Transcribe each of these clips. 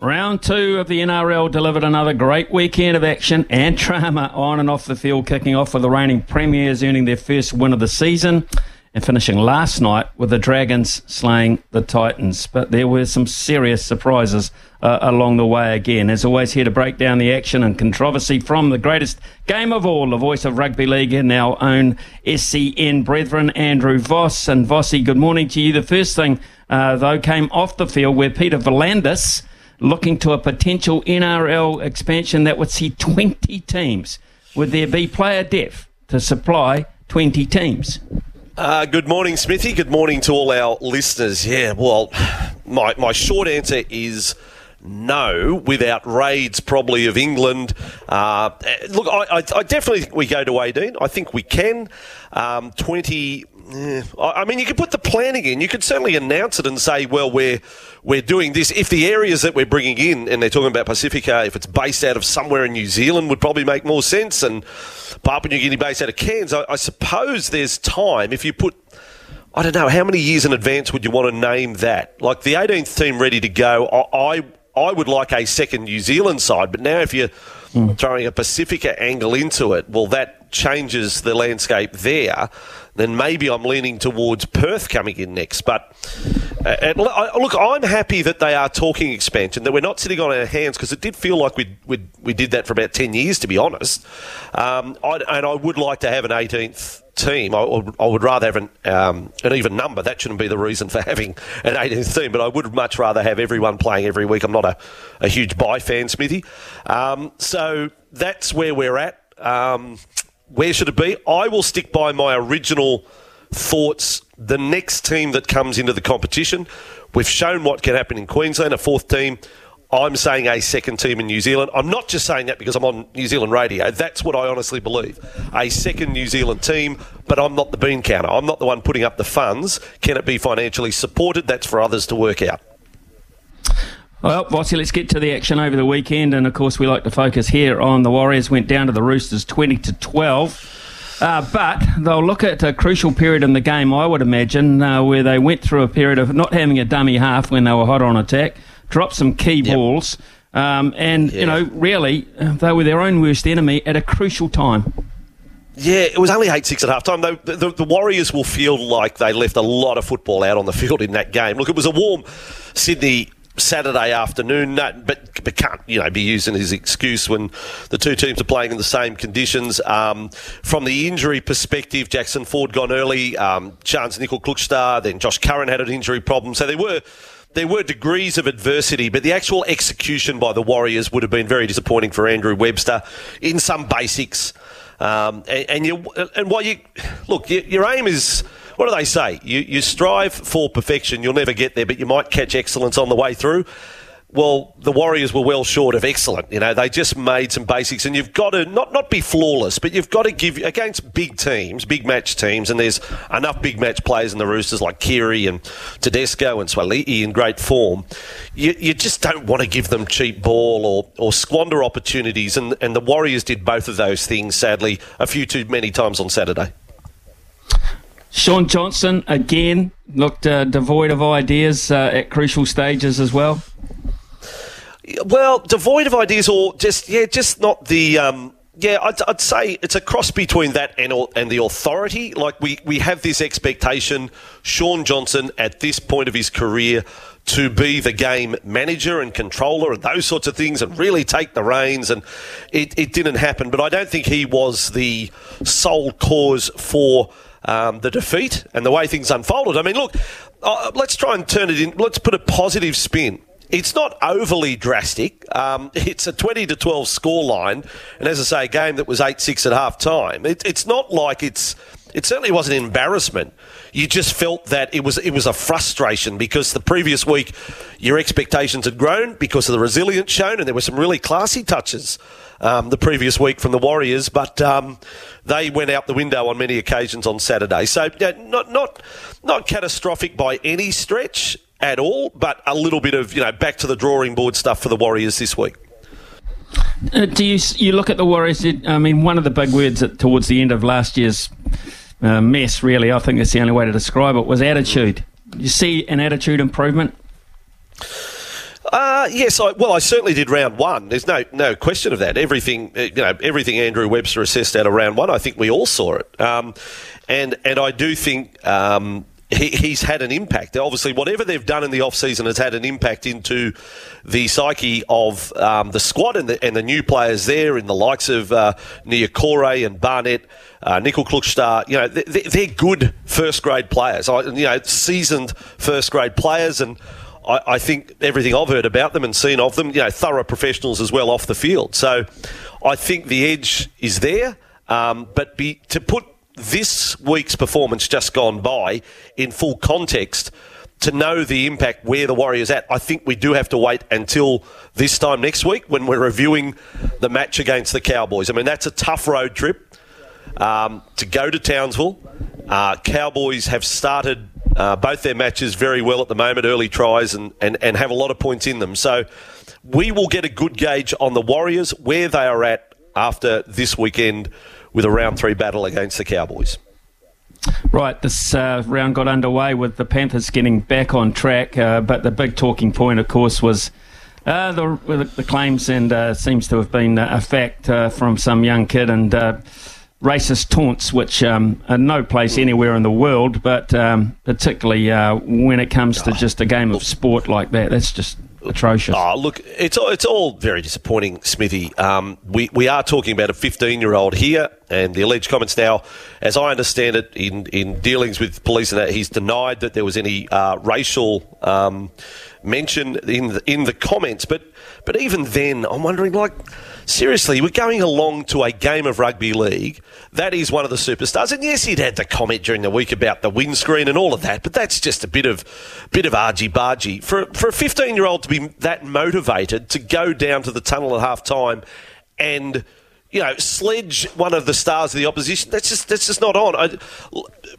Round two of the NRL delivered another great weekend of action and drama on and off the field, kicking off with the reigning premiers earning their first win of the season and finishing last night with the Dragons slaying the Titans. But there were some serious surprises along the way again. As always, here to break down the action and controversy from the greatest game of all, the voice of rugby league and our own SCN brethren, Andrew Voss. And Vossy, good morning to you. The first thing, though, came off the field where Peter Velandis, looking to a potential NRL expansion that would see 20 teams. Would there be player depth to supply 20 teams? Good morning, Smithy. Good morning to all our listeners. Yeah, well, my short answer is no, without raids probably of England. Look, I definitely think we go to 18. I think we can. 20... I mean, you could put the planning in. You could certainly announce it and say, well, we're doing this. If the areas that we're bringing in, and they're talking about Pacifica, if it's based out of somewhere in New Zealand, would probably make more sense. And Papua New Guinea based out of Cairns, I suppose there's time. If you put, I don't know, how many years in advance would you want to name that? Like the 18th team ready to go, I would like a second New Zealand side. But now if you're throwing a Pacifica angle into it, well, that changes the landscape there. Then maybe I'm leaning towards Perth coming in next. But, look, I'm happy that they are talking expansion, that we're not sitting on our hands, because it did feel like we did that for about 10 years, to be honest. I would like to have an 18th team. I would rather have an even number. That shouldn't be the reason for having an 18th team, but I would much rather have everyone playing every week. I'm not a huge buy fan, Smithy. So that's where we're at. Where should it be? I will stick by my original thoughts. The next team that comes into the competition, we've shown what can happen in Queensland, a fourth team. I'm saying a second team in New Zealand. I'm not just saying that because I'm on New Zealand radio. That's what I honestly believe. A second New Zealand team, but I'm not the bean counter. I'm not the one putting up the funds. Can it be financially supported? That's for others to work out. Well, Vossy, let's get to the action over the weekend. And, of course, we like to focus here on the Warriors. Went down to the Roosters 20-12. But they'll look at a crucial period in the game, I would imagine, where they went through a period of not having a dummy half when they were hot on attack, dropped some key balls, you know, really, they were their own worst enemy at a crucial time. Yeah, it was only 8-6 at half-time. The Warriors will feel like they left a lot of football out on the field in that game. Look, it was a warm Sydney Saturday afternoon, but can't be using his excuse when the two teams are playing in the same conditions. From the injury perspective, Jackson Ford gone early, Chance Nickel Kluckstar, then Josh Curran had an injury problem. So there were degrees of adversity, but the actual execution by the Warriors would have been very disappointing for Andrew Webster in some basics. Your aim is, what do they say? You strive for perfection. You'll never get there, but you might catch excellence on the way through. Well, the Warriors were well short of excellent. They just made some basics, and you've got to not be flawless, but you've got to give against big teams, big match teams, and there's enough big match players in the Roosters like Keary and Tedesco and Swaliki in great form. You just don't want to give them cheap ball or squander opportunities, and the Warriors did both of those things, sadly, a few too many times on Saturday. Sean Johnson, again, looked devoid of ideas at crucial stages as well. Well, devoid of ideas, or just not the. I'd say it's a cross between that and the authority. Like we have this expectation, Sean Johnson at this point of his career, to be the game manager and controller and those sorts of things and really take the reins, and it didn't happen. But I don't think he was the sole cause for the defeat and the way things unfolded. I mean, look, let's try and turn it in. Let's put a positive spin. It's not overly drastic. It's a 20-12 scoreline, and as I say, a game that was 8-6 at half-time. It's not like it certainly wasn't an embarrassment. You just felt that it was a frustration because the previous week your expectations had grown because of the resilience shown, and there were some really classy touches the previous week from the Warriors, but they went out the window on many occasions on Saturday. So not catastrophic by any stretch at all, but a little bit of, back to the drawing board stuff for the Warriors this week. Do you look at the Warriors? I mean, one of the big words towards the end of last year's mess, really, I think that's the only way to describe it, was attitude. You see an attitude improvement? Yes, I certainly did round one. There's no question of that. Everything Andrew Webster assessed out of round one, I think we all saw it. And I do think he's had an impact. Obviously, whatever they've done in the off-season has had an impact into the psyche of the squad and the new players there, in the likes of Niakore and Barnett, Nickel Kluckstar. You know, they're good first-grade players. Seasoned first-grade players, and I think everything I've heard about them and seen of them, thorough professionals as well off the field. So I think the edge is there. But to put this week's performance just gone by in full context, to know the impact where the Warriors at, I think we do have to wait until this time next week when we're reviewing the match against the Cowboys. I mean, that's a tough road trip to go to Townsville. Cowboys have started both their matches very well at the moment, early tries, and have a lot of points in them. So we will get a good gauge on the Warriors, where they are at after this weekend with a round three battle against the Cowboys. Right, this round got underway with the Panthers getting back on track, but the big talking point, of course, was the claims, and seems to have been a fact from some young kid, and racist taunts, which are no place anywhere in the world, but particularly when it comes to just a game of sport like that. That's just atrocious. Oh, look, it's all very disappointing, Smithy. We are talking about a 15-year-old here, and the alleged comments now, as I understand it, in dealings with police and that, he's denied that there was any racial mention in the comments. But even then, I'm wondering, seriously, we're going along to a game of rugby league. That is one of the superstars. And yes, he'd had the comment during the week about the windscreen and all of that, but that's just a bit of argy-bargy. For a 15-year-old to be that motivated to go down to the tunnel at half-time and sledge one of the stars of the opposition, that's just not on.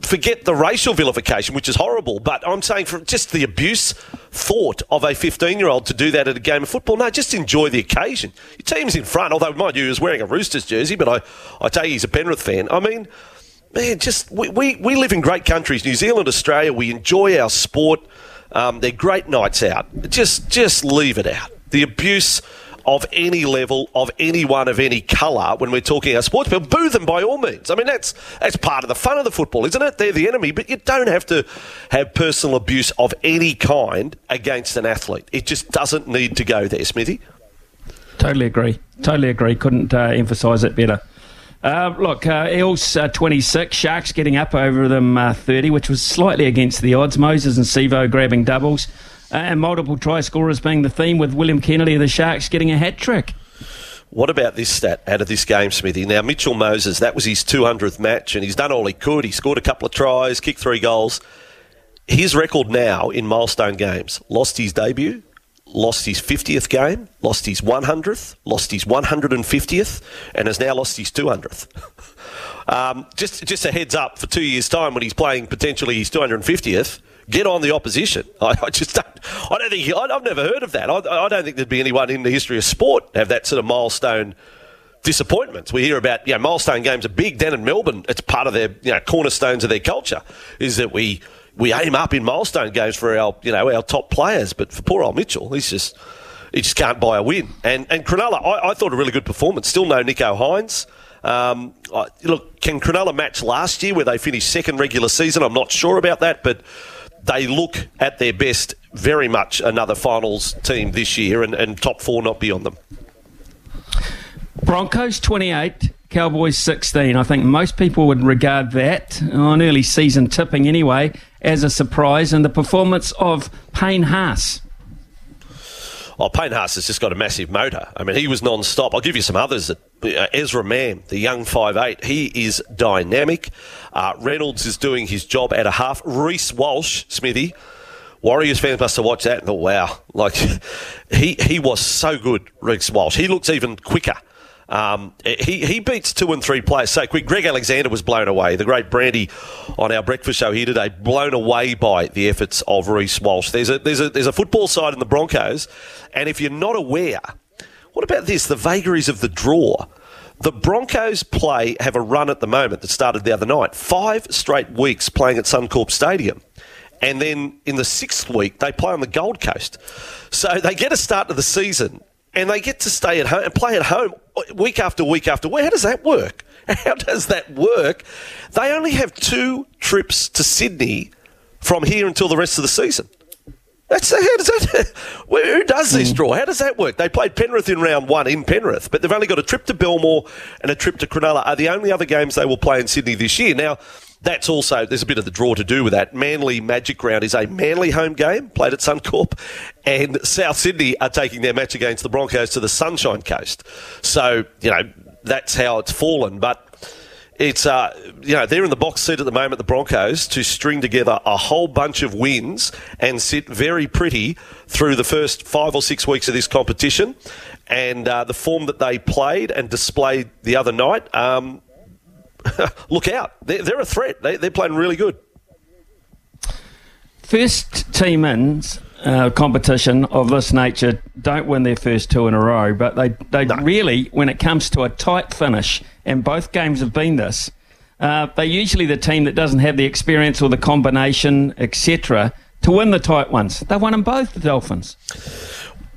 Forget the racial vilification, which is horrible, but I'm saying for just the abuse thought of a 15-year-old to do that at a game of football. No, just enjoy the occasion. Your team's in front, although, mind you, he was wearing a Roosters jersey, but I take he's a Penrith fan. I mean, man, just we live in great countries, New Zealand, Australia. We enjoy our sport. They're great nights out. Just leave it out. The abuse of any level, of anyone of any colour, when we're talking our sports people, boo them by all means. I mean, that's part of the fun of the football, isn't it? They're the enemy, but you don't have to have personal abuse of any kind against an athlete. It just doesn't need to go there, Smithy. Totally agree. Couldn't emphasise it better. Look, Eels 26, Sharks getting up over them 30, which was slightly against the odds. Moses and Sevo grabbing doubles. And multiple try scorers being the theme, with William Kennedy of the Sharks getting a hat-trick. What about this stat out of this game, Smithy? Now, Mitchell Moses, that was his 200th match, and he's done all he could. He scored a couple of tries, kicked 3 goals. His record now in milestone games: lost his debut, lost his 50th game, lost his 100th, lost his 150th, and has now lost his 200th. Just a heads up for 2 years' time, when he's playing potentially his 250th, get on the opposition. I've never heard of that. I don't think there'd be anyone in the history of sport have that sort of milestone disappointments. We hear about, milestone games are big. Down in Melbourne, it's part of their, cornerstones of their culture, is that we aim up in milestone games for our, our top players. But for poor old Mitchell, he just can't buy a win. And Cronulla, I thought a really good performance. Still no Nico Hines. Look, can Cronulla match last year where they finished second regular season? I'm not sure about that, but they look at their best, very much another finals team this year, and top four not beyond them. Broncos 28, Cowboys 16. I think most people would regard that, on early season tipping anyway, as a surprise, and the performance of Payne Haas. Oh, Payne Haas has just got a massive motor. I mean, he was non-stop. I'll give you some others. Ezra Mann, the young 5'8", he is dynamic. Reynolds is doing his job at a half. Reece Walsh, Smithy, Warriors fans must have watched that and thought, wow. He was so good, Reece Walsh. He looks even quicker. He beats 2 and 3 players so quick. Greg Alexander was blown away. The great Brandy on our breakfast show here today, blown away by the efforts of Reece Walsh. There's a football side in the Broncos, and if you're not aware, what about this? The vagaries of the draw. The Broncos have a run at the moment that started the other night. 5 straight weeks playing at Suncorp Stadium. And then in the sixth week, they play on the Gold Coast. So they get a start to the season and they get to stay at home and play at home week after week after week. How does that work? How does that work? They only have 2 trips to Sydney from here until the rest of the season. How does that? Who does this draw? How does that work? They played Penrith in round one in Penrith, but they've only got a trip to Belmore and a trip to Cronulla are the only other games they will play in Sydney this year. Now, that's also, there's a bit of the draw to do with that. Manly Magic Round is a Manly home game played at Suncorp, and South Sydney are taking their match against the Broncos to the Sunshine Coast. So, you know, that's how it's fallen, but it's, you know, they're in the box seat at the moment, the Broncos, to string together a whole bunch of wins and sit very pretty through the first 5 or 6 weeks of this competition. And the form that they played and displayed the other night, look out. They're a threat. They're playing really good. First team in competition of this nature don't win their first 2 in a row, but they really, when it comes to a tight finish, and both games have been this, they're usually the team that doesn't have the experience or the combination, etc., to win the tight ones. They won them both, the Dolphins.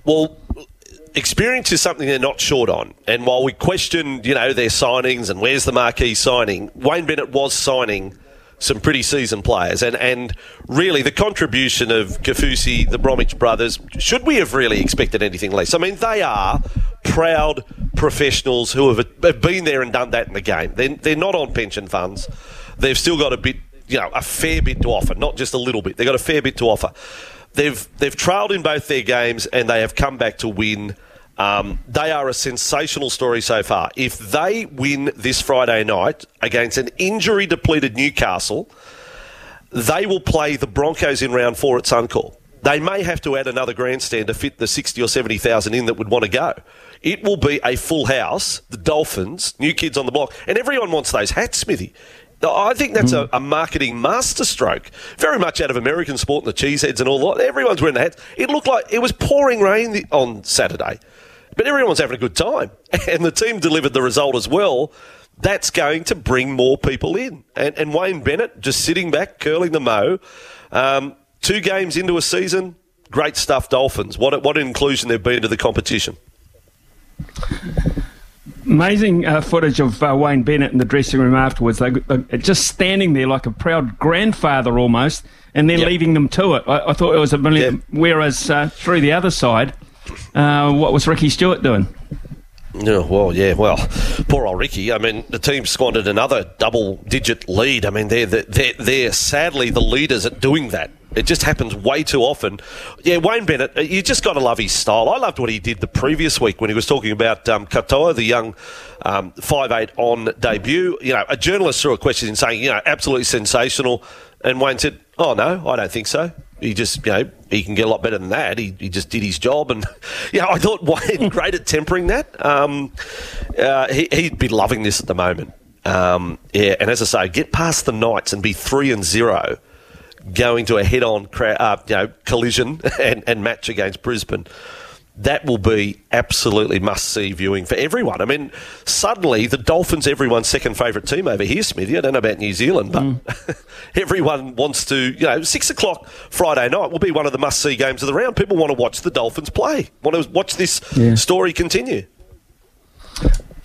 Well, experience is something they're not short on. And while we questioned, you know, their signings and where's the marquee signing, Wayne Bennett was signing some pretty seasoned players. And really, the contribution of Kaufusi, the Bromwich brothers, should we have really expected anything less? I mean, they are proud professionals who have been there and done that in the game. They're not on pension funds. They've still got a bit, you know, a fair bit to offer, not just a little bit. They've got a fair bit to offer. They've trailed in both their games and they have come back to win. They are a sensational story so far. If they win this Friday night against an injury-depleted Newcastle, they will play the Broncos in round 4 at Suncorp. They may have to add another grandstand to fit the 60 or 70,000 in that would want to go. It will be a full house, the Dolphins, new kids on the block, and everyone wants those hats, Smithy. I think that's a marketing masterstroke, very much out of American sport and the cheeseheads and all that. Everyone's wearing the hats. It looked like it was pouring rain on Saturday, but everyone's having a good time. And the team delivered the result as well. That's going to bring more people in. And Wayne Bennett just sitting back, curling the mow. 2 games into a season, great stuff, Dolphins. What an inclusion they've been to the competition. Amazing footage of Wayne Bennett in the dressing room afterwards. They're just standing there like a proud grandfather almost, and they're leaving them to it. I thought it was a million. Whereas through the other side, what was Ricky Stewart doing? Oh, well, yeah, well, poor old Ricky. I mean, the team squandered another double-digit lead. I mean, they're sadly the leaders at doing that. It just happens way too often. Yeah, Wayne Bennett, you just got to love his style. I loved what he did the previous week when he was talking about Katoa, the young 5'8 on debut. You know, a journalist threw a question in saying, you know, absolutely sensational. And Wayne said, oh, no, I don't think so. He just, you know, he can get a lot better than that. He just did his job. And, you know, I thought Wayne great at tempering that. He'd be loving this at the moment. Yeah, and as I say, get past the Knights and be 3-0 going to a head-on collision and match against Brisbane. That will be absolutely must-see viewing for everyone. I mean, suddenly the Dolphins, everyone's second favourite team over here, Smithy. I don't know about New Zealand, but everyone wants to, you know, 6 o'clock Friday night will be one of the must-see games of the round. People want to watch the Dolphins play, want to watch this story continue.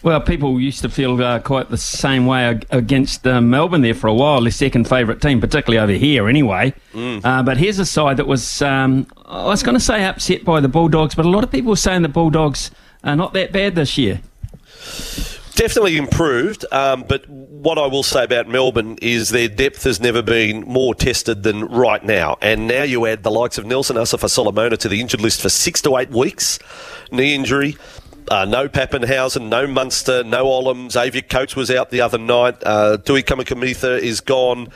Well, people used to feel quite the same way against Melbourne there for a while, their second favourite team, particularly over here anyway. But here's a side that was, I was going to say upset by the Bulldogs, but a lot of people were saying the Bulldogs are not that bad this year. Definitely improved, but what I will say about Melbourne is their depth has never been more tested than right now. And now you add the likes of Nelson Asafo-Solomona to the injured list for 6 to 8 weeks, knee injury. No Pappenhausen, no Munster, no Ollum. Xavier Coates was out the other night. Tui Kamakamitha is gone.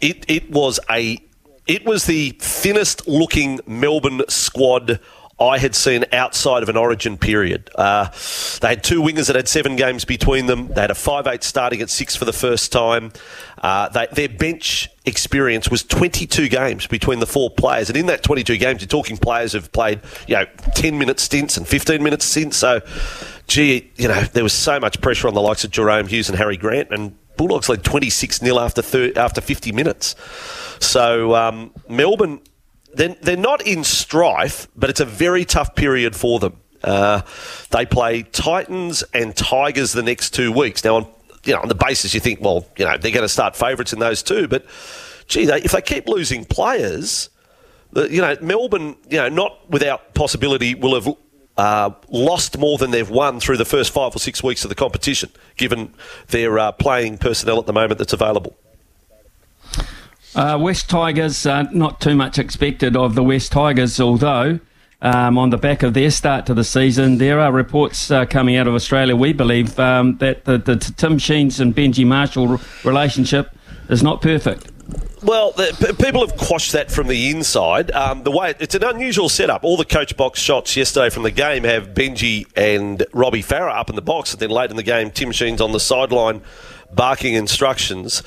It was the thinnest looking Melbourne squad I had seen outside of an origin period. They had 2 wingers that had 7 games between them. They had a 5'8 starting at 6 for the first time. Their bench experience was 22 games between the 4 players. And in that 22 games, you're talking players who've played, you know, 10-minute stints and 15-minute stints. So, gee, you know, there was so much pressure on the likes of Jerome Hughes and Harry Grant. And Bulldogs led 26-0 after 50 minutes. So Melbourne, they're not in strife, but it's a very tough period for them. They play Titans and Tigers the next 2 weeks. Now, on the basis you think, well, they're going to start favourites in those two, but gee, if they keep losing players, Melbourne, not without possibility, will have lost more than they've won through the first 5 or 6 weeks of the competition, given their playing personnel at the moment that's available. West Tigers, not too much expected of the West Tigers, although on the back of their start to the season, there are reports coming out of Australia, we believe, that the Tim Sheens and Benji Marshall relationship is not perfect. Well, people have quashed that from the inside. The way it's an unusual setup. All the coach box shots yesterday from the game have Benji and Robbie Farah up in the box, and then late in the game, Tim Sheens on the sideline barking instructions.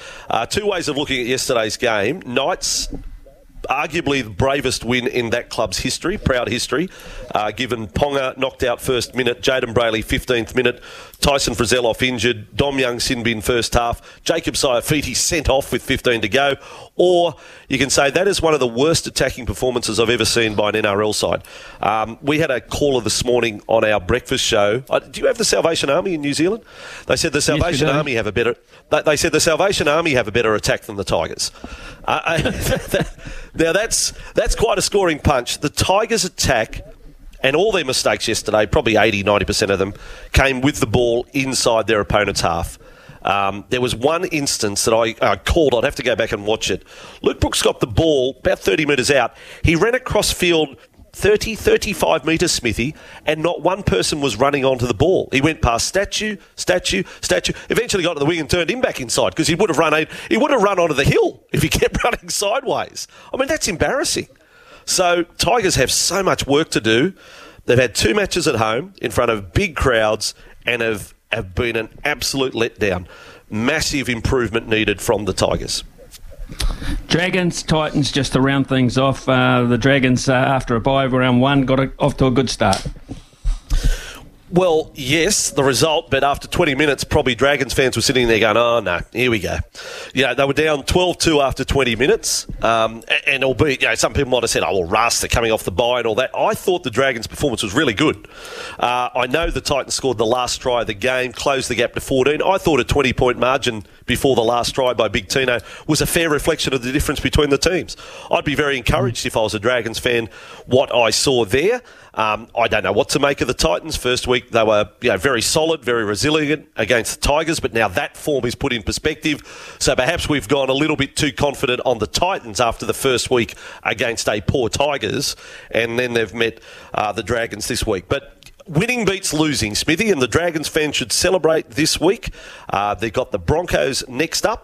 Two ways of looking at yesterday's game. Knights, arguably the bravest win in that club's history, proud history, given Ponga knocked out first minute, Jaden Brayley 15th minute, Tyson Frizzell off injured, Dom Young Sinbin first half, Jacob Saifiti sent off with 15 to go. Or you can say that is one of the worst attacking performances I've ever seen by an NRL side. We had a caller this morning on our breakfast show. Do you have the Salvation Army in New Zealand? They said the Salvation Army have a better. They said the Salvation Army have a better attack than the Tigers. Now that's quite a scoring punch. The Tigers' attack and all their mistakes yesterday, probably 80, 90% of them, came with the ball inside their opponent's half. There was one instance that I called. I'd have to go back and watch it. Luke Brooks got the ball about 30 metres out. He ran across field 30, 35 metres, Smithy, and not one person was running onto the ball. He went past statue, eventually got to the wing and turned him back inside because he would have run onto the hill if he kept running sideways. I mean, that's embarrassing. So Tigers have so much work to do. They've had two matches at home in front of big crowds and have been an absolute letdown. Massive improvement needed from the Tigers. Dragons, Titans, just to round things off, the Dragons, after a bye round one, got off to a good start. Well, yes, the result, but after 20 minutes, probably Dragons fans were sitting there going, oh, no, here we go. They were down 12-2 after 20 minutes, and albeit, some people might have said, oh, well, Rust, they're coming off the bye and all that. I thought the Dragons' performance was really good. I know the Titans scored the last try of the game, closed the gap to 14. I thought a 20-point margin before the last try by Big Tino was a fair reflection of the difference between the teams. I'd be very encouraged if I was a Dragons fan what I saw there. I don't know what to make of the Titans. First week, they were very solid, very resilient against the Tigers, but now that form is put in perspective. So perhaps we've gone a little bit too confident on the Titans after the first week against a poor Tigers, and then they've met the Dragons this week. But winning beats losing, Smithy, and the Dragons fans should celebrate this week. They've got the Broncos next up.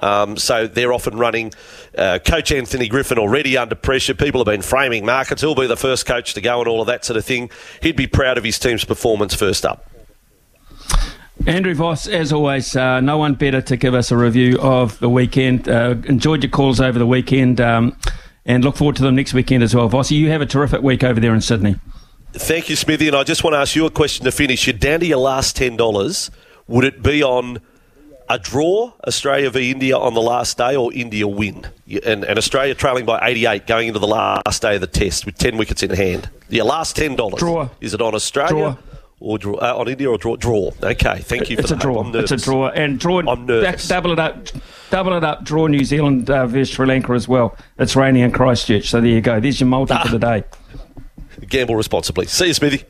So they're off and running. Coach Anthony Griffin already under pressure. People have been framing markets. He'll be the first coach to go and all of that sort of thing. He'd be proud of his team's performance first up. Andrew Voss, as always, no one better to give us a review of the weekend. Enjoyed your calls over the weekend and look forward to them next weekend as well. Vossy, you have a terrific week over there in Sydney. Thank you, Smithy, and I just want to ask you a question to finish. You're down to your last $10. Would it be on a draw, Australia v India on the last day, or India win? And Australia trailing by 88 going into the last day of the test with 10 wickets in hand. Your last $10. Draw. Is it on Australia or draw? On India or draw? Draw. Okay, thank you for that. It's a draw. It's a draw. And draw. I'm nervous. Double it up. Draw New Zealand versus Sri Lanka as well. It's raining in Christchurch, so there you go. There's your multi for the day. Gamble responsibly. See you, Smithy.